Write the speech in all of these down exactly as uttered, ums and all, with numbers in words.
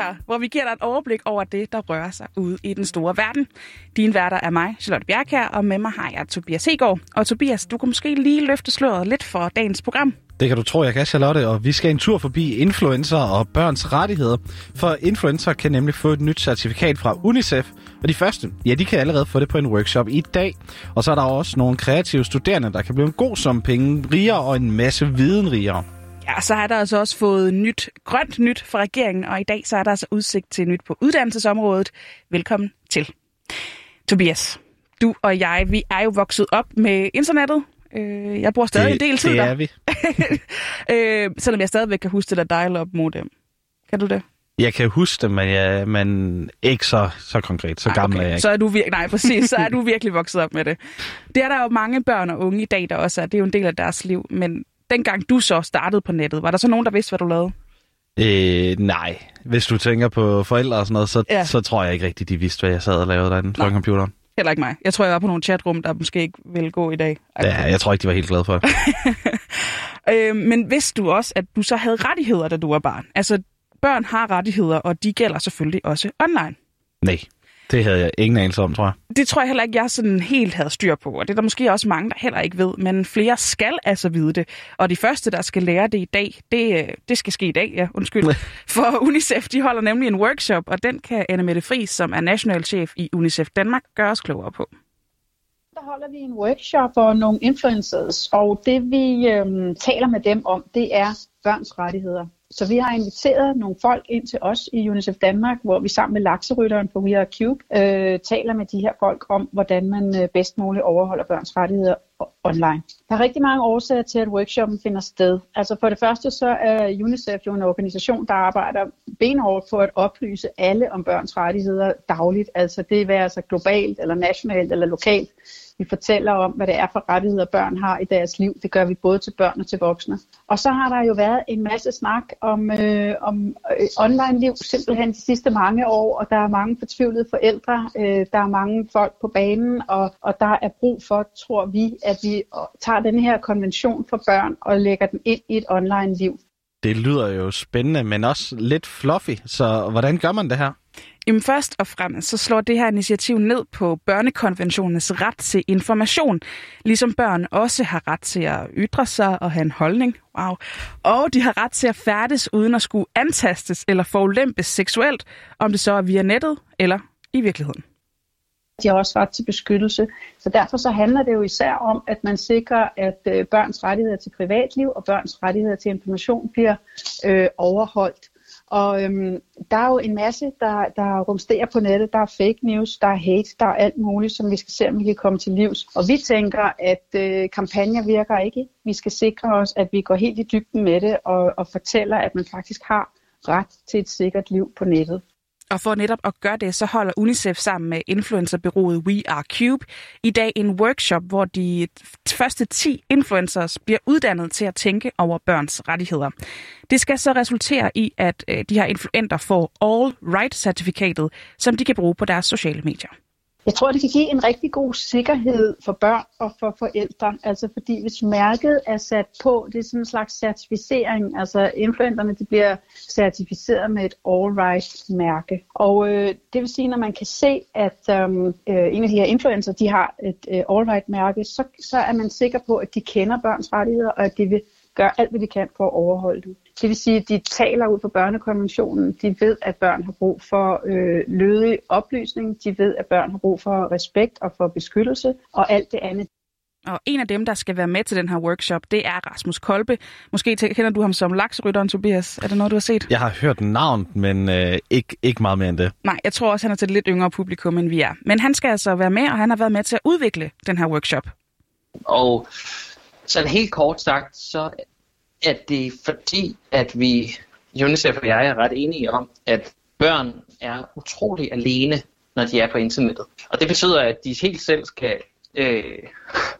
her, hvor vi giver dig et overblik over det, der rører sig ude i den store verden. Din værter er mig, Charlotte Bjerg her, og med mig har jeg Tobias Hengård. Og Tobias, du kan måske lige løfte sløret lidt for dagens program. Det kan du tro, jeg kan, Charlotte, og vi skal en tur forbi influencer og børns rettigheder. For influencer kan nemlig få et nyt certifikat fra UNICEF, og de første, ja, de kan allerede få det på en workshop i dag. Og så er der også nogle kreative studerende, der kan blive en god sum penge rigere og en masse viden rigere. Ja, og så har der altså også fået nyt, grønt nyt fra regeringen, og i dag så er der altså udsigt til nyt på uddannelsesområdet. Velkommen til. Tobias, du og jeg, vi er jo vokset op med internettet. Jeg bruger stadig det, en del tid der. Det er vi. øh, selvom jeg stadigvæk kan huske det der dial-up modem. Kan du det? Jeg kan huske det, men, jeg, men ikke så, så konkret. Så Ej, gammel okay. er jeg ikke. Så er du vir- Nej, præcis. Så er du virkelig vokset op med det. Det er der jo mange børn og unge i dag, der også er. Det er jo en del af deres liv. Men dengang du så startede på nettet, var der så nogen, der vidste, hvad du lavede? Øh, nej. Hvis du tænker på forældre og sådan noget, så, ja. så tror jeg ikke rigtig, de vidste, hvad jeg sad og lavede derinde foran computeren. Heller ikke mig. Jeg tror, jeg var på nogle chatrum, der måske ikke ville gå i dag. Ja, jeg tror ikke, de var helt glade for det. øh, men vidste du også, at du så havde rettigheder, da du var barn? Altså, børn har rettigheder, og de gælder selvfølgelig også online. Nej, det havde jeg ingen anelse om, tror jeg. Det tror jeg heller ikke, jeg sådan helt havde styr på. Og det er der måske også mange, der heller ikke ved, men flere skal altså vide det. Og de første, der skal lære det i dag, det, det skal ske i dag, ja, undskyld. For UNICEF, de holder nemlig en workshop, og den kan Anne-Mette Friis, som er nationalchef i UNICEF Danmark, gøre os klogere på. Der holder vi en workshop for nogle influencers, og det vi øhm, taler med dem om, det er børns rettigheder. Så vi har inviteret nogle folk ind til os i UNICEF Danmark, hvor vi sammen med Laksrytteren på We Are Cube øh, taler med de her folk om, hvordan man bedst muligt overholder børns rettigheder online. Der er rigtig mange årsager til, at workshoppen finder sted. Altså for det første så er UNICEF jo en organisation, der arbejder benhårdt for at oplyse alle om børns rettigheder dagligt. Altså det vil altså globalt eller nationalt eller lokalt. Vi fortæller om, hvad det er for rettigheder, børn har i deres liv. Det gør vi både til børn og til voksne. Og så har der jo været en masse snak om, øh, om øh, online-liv simpelthen de sidste mange år. Og der er mange fortvivlede forældre. Øh, der er mange folk på banen. Og, og der er brug for, tror vi, at vi tager den her konvention for børn og lægger den ind i et online-liv. Det lyder jo spændende, men også lidt fluffy. Så hvordan gør man det her? Jamen først og fremmest så slår det her initiativ ned på børnekonventionens ret til information, ligesom børn også har ret til at ytre sig og have en holdning. Wow. Og de har ret til at færdes uden at skulle antastes eller forulempes seksuelt, om det så er via nettet eller i virkeligheden. De har også ret til beskyttelse, så derfor så handler det jo især om, at man sikrer, at børns rettigheder til privatliv og børns rettigheder til information bliver øh, overholdt. Og øhm, der er jo en masse, der, der rumsterer på nettet. Der er fake news, der er hate, der er alt muligt, som vi skal se, om vi kan komme til livs. Og vi tænker, at øh, kampagner virker ikke. Vi skal sikre os, at vi går helt i dybden med det og, og fortæller, at man faktisk har ret til et sikkert liv på nettet. Og for netop at gøre det, så holder UNICEF sammen med influencerbyrået We Are Cube i dag en workshop, hvor de første ti influencers bliver uddannet til at tænke over børns rettigheder. Det skal så resultere i, at de her influenter får All Right-certifikatet, som de kan bruge på deres sociale medier. Jeg tror, det kan give en rigtig god sikkerhed for børn og for forældre. Altså fordi hvis mærket er sat på, det er sådan en slags certificering. Altså influenterne, de bliver certificeret med et All Right-mærke. Og øh, det vil sige, når man kan se, at øh, en af de her influencer, de har et øh, All Right-mærke, så, så er man sikker på, at de kender børns rettigheder, og at de vil gøre alt, hvad de kan for at overholde dem. Det vil sige, at de taler ud fra børnekonventionen. De ved, at børn har brug for øh, lødig oplysning. De ved, at børn har brug for respekt og for beskyttelse og alt det andet. Og en af dem, der skal være med til den her workshop, det er Rasmus Kolbe. Måske kender du ham som Laksrytteren, Tobias. Er det noget, du har set? Jeg har hørt navnet, men øh, ikke, ikke meget mere end det. Nej, jeg tror også, han er til et lidt yngre publikum, end vi er. Men han skal altså være med, og han har været med til at udvikle den her workshop. Og så helt kort sagt, så at det er fordi, at vi, UNICEF og jeg, er ret enige om, at børn er utrolig alene, når de er på internettet. Og det betyder, at de helt selv skal øh,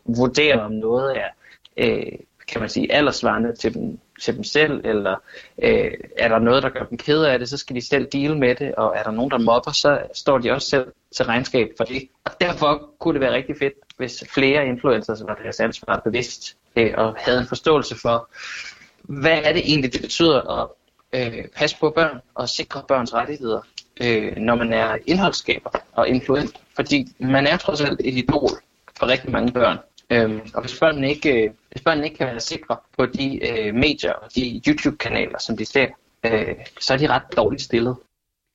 vurdere, om noget er, øh, kan man sige, aldersvarende til dem, til dem selv, eller øh, er der noget, der gør dem kede af det, så skal de selv deale med det, og er der nogen, der mobber, så står de også selv til regnskab for det. Og derfor kunne det være rigtig fedt, hvis flere influencers var deres ansvar bevidst, og havde en forståelse for, hvad er det egentlig, det betyder at øh, passe på børn og sikre børns rettigheder, øh, når man er indholdsskaber og influent. Fordi man er trods alt et idol for rigtig mange børn. Øhm, og hvis børnene ikke, øh, hvis børnene ikke kan være sikre på de øh, medier og de YouTube-kanaler, som de ser, øh, så er de ret dårligt stillet.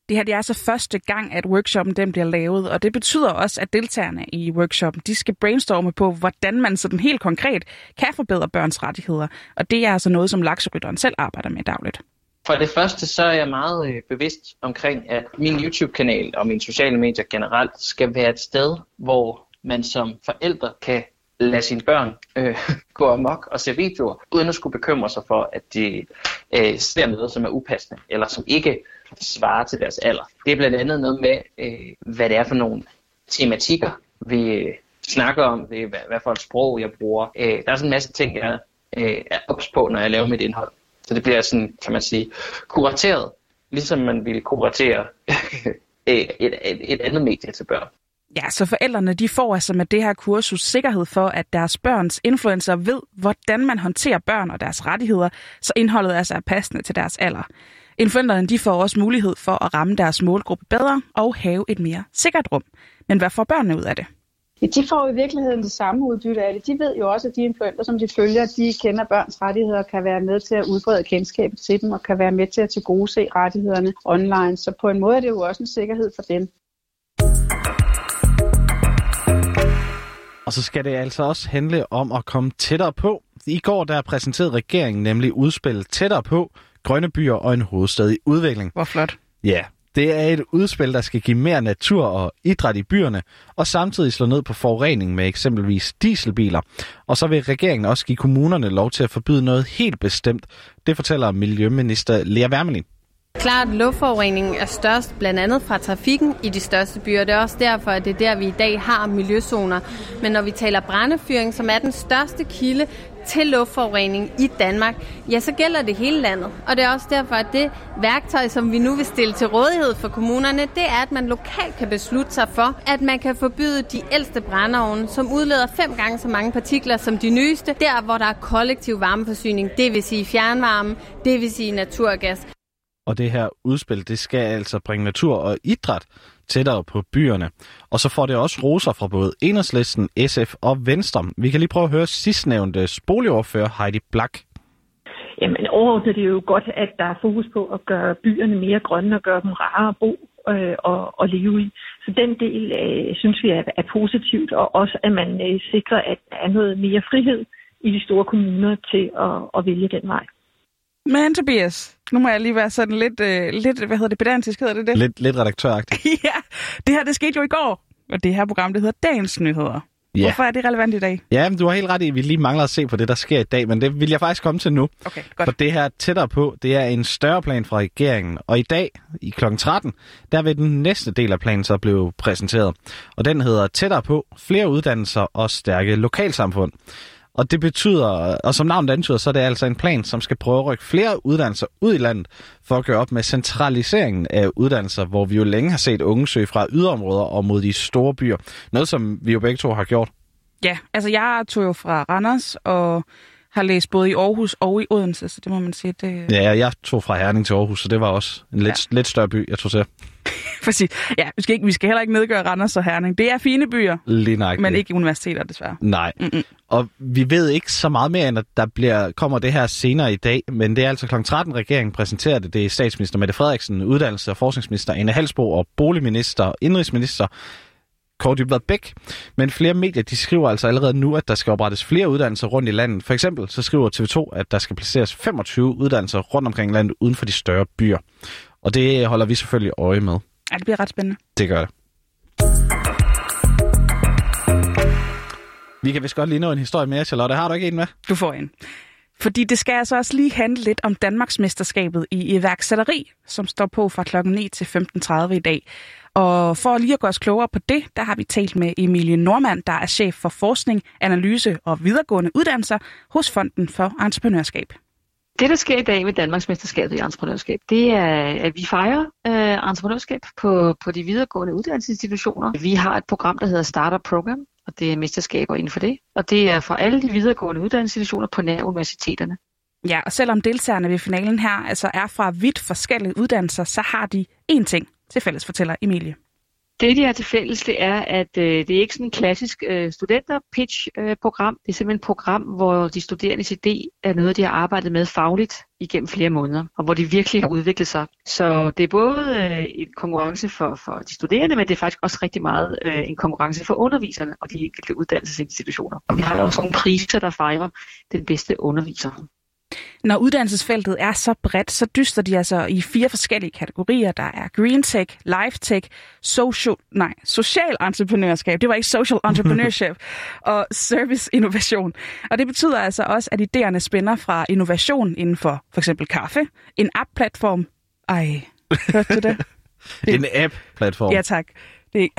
Det her det er altså første gang, at workshoppen den bliver lavet, og det betyder også, at deltagerne i workshoppen de skal brainstorme på, hvordan man sådan helt konkret kan forbedre børns rettigheder. Og det er altså noget, som Laksrytteren selv arbejder med dagligt. For det første så er jeg meget bevidst omkring, at min YouTube-kanal og mine sociale medier generelt skal være et sted, hvor man som forældre kan lade sine børn øh, gå amok og se videoer, uden at skulle bekymre sig for, at de øh, ser noget, som er upassende, eller som ikke svarer til deres alder. Det er blandt andet noget med, øh, hvad det er for nogle tematikker, vi snakker om, det er, hvad, hvad for et sprog jeg bruger. Øh, der er sådan en masse ting, jeg øh, er ops på, når jeg laver mit indhold. Så det bliver sådan, kan man sige, kurateret, ligesom man ville kuratere et, et, et andet medie til børn. Ja, så forældrene de får altså med det her kursus sikkerhed for, at deres børns influencer ved, hvordan man håndterer børn og deres rettigheder, så indholdet altså er passende til deres alder. Influenterne de får også mulighed for at ramme deres målgruppe bedre og have et mere sikkert rum. Men hvad får børnene ud af det? Ja, de får i virkeligheden det samme udbytte af det. De ved jo også, at de influenter, som de følger, de kender børns rettigheder og kan være med til at udbrede kendskabet til dem og kan være med til at tilgodese rettighederne online. Så på en måde er det jo også en sikkerhed for dem. Og så skal det altså også handle om at komme tættere på. I går der præsenterede regeringen nemlig udspillet Tættere på, grønne byer og en hovedstad i udvikling. Hvor flot. Ja, det er et udspil, der skal give mere natur og idræt i byerne, og samtidig slå ned på forurening med eksempelvis dieselbiler. Og så vil regeringen også give kommunerne lov til at forbyde noget helt bestemt. Det fortæller miljøminister Lea Wermelin. Klart, luftforureningen er størst blandt andet fra trafikken i de største byer. Det er også derfor, at det er der, vi i dag har miljøzoner. Men når vi taler brændefyring, som er den største kilde til luftforurening i Danmark, ja, så gælder det hele landet. Og det er også derfor, at det værktøj, som vi nu vil stille til rådighed for kommunerne, det er, at man lokalt kan beslutte sig for, at man kan forbyde de ældste brændeovne, som udleder fem gange så mange partikler som de nyeste, der hvor der er kollektiv varmeforsyning, det vil sige fjernvarme, det vil sige naturgas. Og det her udspil, det skal altså bringe natur og idræt tættere på byerne. Og så får det også roser fra både Enhedslisten, S F og Venstre. Vi kan lige prøve at høre sidstnævntes boligordfører Heidi Blag. Jamen overordnet, det er jo godt, at der er fokus på at gøre byerne mere grønne og gøre dem rarere at bo øh, og, og leve i. Så den del øh, synes vi er, er positivt, og også at man øh, sikrer, at der er noget mere frihed i de store kommuner til at, at vælge den vej. Men Tobias, nu må jeg lige være sådan lidt, øh, lidt hvad hedder det, pedantisk, hedder det det? Lidt, lidt redaktøragtigt. Ja, det her, det skete jo i går, og det her program, det hedder Dagens Nyheder. Ja. Hvorfor er det relevant i dag? Ja, men du har helt ret i, at vi lige mangler at se på det, der sker i dag, men det vil jeg faktisk komme til nu. Okay, godt. For det her Tættere på, det er en større plan fra regeringen, og i dag, i klokken tretten, der vil den næste del af planen så blive præsenteret. Og den hedder Tættere på, flere uddannelser og stærke lokalsamfund. Og det betyder, og som navnet antyder, så er det altså en plan, som skal prøve at rykke flere uddannelser ud i landet for at gøre op med centraliseringen af uddannelser, hvor vi jo længe har set unge søge fra yderområder og mod de store byer. Noget, som vi jo begge to har gjort. Ja, altså jeg tog jo fra Randers og har læst både i Aarhus og i Odense, så det må man sige. Det... Ja, jeg tog fra Herning til Aarhus, så det var også en lidt, ja. lidt større by, jeg tog til. Præcis. Ja, vi skal, ikke, vi skal heller ikke nedgøre Randers og Herning. Det er fine byer, Lignagtigt. Men ikke universiteter, desværre. Nej, Mm-mm. og vi ved ikke så meget mere, end at der bliver, kommer det her senere i dag, men det er altså klokken tretten, regeringen præsenterer det. Det er statsminister Mette Frederiksen, uddannelse- og forskningsminister Anne Halsbo og boligminister og indrigsminister Kåre Dybler Bæk. Men flere medier, de skriver altså allerede nu, at der skal oprettes flere uddannelser rundt i landet. For eksempel så skriver T V to, at der skal placeres femogtyve uddannelser rundt omkring landet uden for de større byer. Og det holder vi selvfølgelig øje med. Ja, det bliver ret spændende. Det gør det. Vi kan vist godt lige nå en historie mere, Charlotte. Har du ikke en med? Du får en. Fordi det skal altså også lige handle lidt om Danmarksmesterskabet i iværksætteri, som står på fra klokken ni til femten tredive i dag. Og for lige at gøre os klogere på det, der har vi talt med Emilie Normand, der er chef for forskning, analyse og videregående uddannelser hos Fonden for Entreprenørskab. Det, der sker i dag ved Danmarksmesterskabet i entreprenørskab, det er, at vi fejrer øh, entreprenørskab på, på de videregående uddannelsesinstitutioner. Vi har et program, der hedder Startup Program, og det er mesterskaber inden for det. Og det er for alle de videregående uddannelsesinstitutioner på nær universiteterne. Ja, og selvom deltagerne ved finalen her altså er fra vidt forskellige uddannelser, så har de én ting til fælles, fortæller Emilie. Det, de har til fælles, det er, at øh, det er ikke sådan en klassisk øh, studenter-pitch-program. Øh, det er simpelthen et program, hvor de studerendes idé er noget, de har arbejdet med fagligt igennem flere måneder, og hvor de virkelig har udviklet sig. Så det er både øh, en konkurrence for, for de studerende, men det er faktisk også rigtig meget øh, en konkurrence for underviserne og de enkelte uddannelsesinstitutioner. Og vi har også nogle priser, der fejrer den bedste underviser. Når uddannelsesfeltet er så bredt, så dyster de altså i fire forskellige kategorier. Der er green tech, life tech, social, nej, social entreprenørskab, det var ikke social entrepreneurship, og service innovation. Og det betyder altså også, at idéerne spænder fra innovation inden for for eksempel kaffe, en app-platform. Ej, hørte du det? det en app-platform? Ja, tak. Det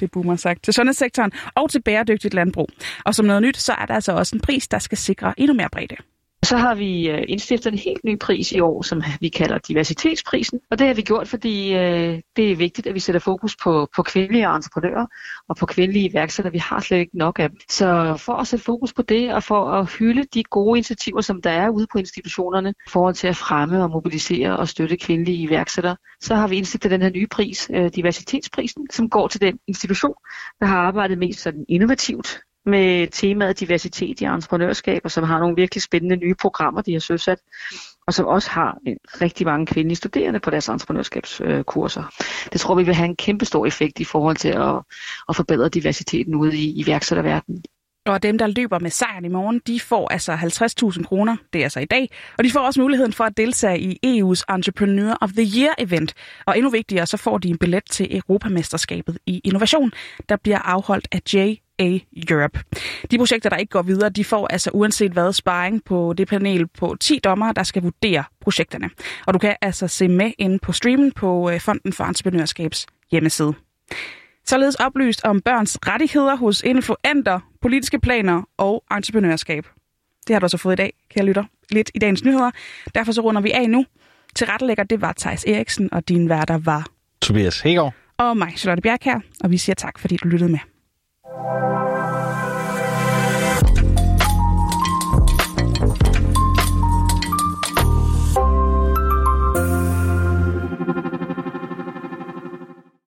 Det boomer sagt. Til sundhedssektoren og til bæredygtigt landbrug. Og som noget nyt, så er der altså også en pris, der skal sikre endnu mere bredde. Så har vi indstiftet en helt ny pris i år, som vi kalder diversitetsprisen. Og det har vi gjort, fordi øh, det er vigtigt, at vi sætter fokus på, på kvindelige entreprenører og på kvindelige iværksættere. Vi har slet ikke nok af dem. Så for at sætte fokus på det og for at hylde de gode initiativer, som der er ude på institutionerne, i forhold til at fremme og mobilisere og støtte kvindelige iværksættere, så har vi indstiftet den her nye pris, øh, diversitetsprisen, som går til den institution, der har arbejdet mest sådan innovativt med temaet diversitet i entreprenørskab, og som har nogle virkelig spændende nye programmer, de har søsat, og som også har rigtig mange kvindelige studerende på deres entreprenørskabskurser. Det tror vi vil have en kæmpe stor effekt i forhold til at, at forbedre diversiteten ude i iværksætterverdenen. Og dem, der løber med sejren i morgen, de får altså halvtreds tusind kroner, det er altså i dag. Og de får også muligheden for at deltage i E U's Entrepreneur of the Year-event. Og endnu vigtigere, så får de en billet til Europamesterskabet i innovation, der bliver afholdt af J A Europe. De projekter, der ikke går videre, de får altså uanset hvad sparring på det panel på ti dommere, der skal vurdere projekterne. Og du kan altså se med inde på streamen på Fonden for Entreprenørskabs hjemmeside. Således oplyst om børns rettigheder hos influenter, politiske planer og entreprenørskab. Det har du så fået i dag, kære lytter, lidt i dagens nyheder. Derfor så runder vi af nu. Tilrettelægger, det var Tejs Eriksen, og din værter var Tobias Hengård og mig, Charlotte Bjerg her, og vi siger tak, fordi du lyttede med.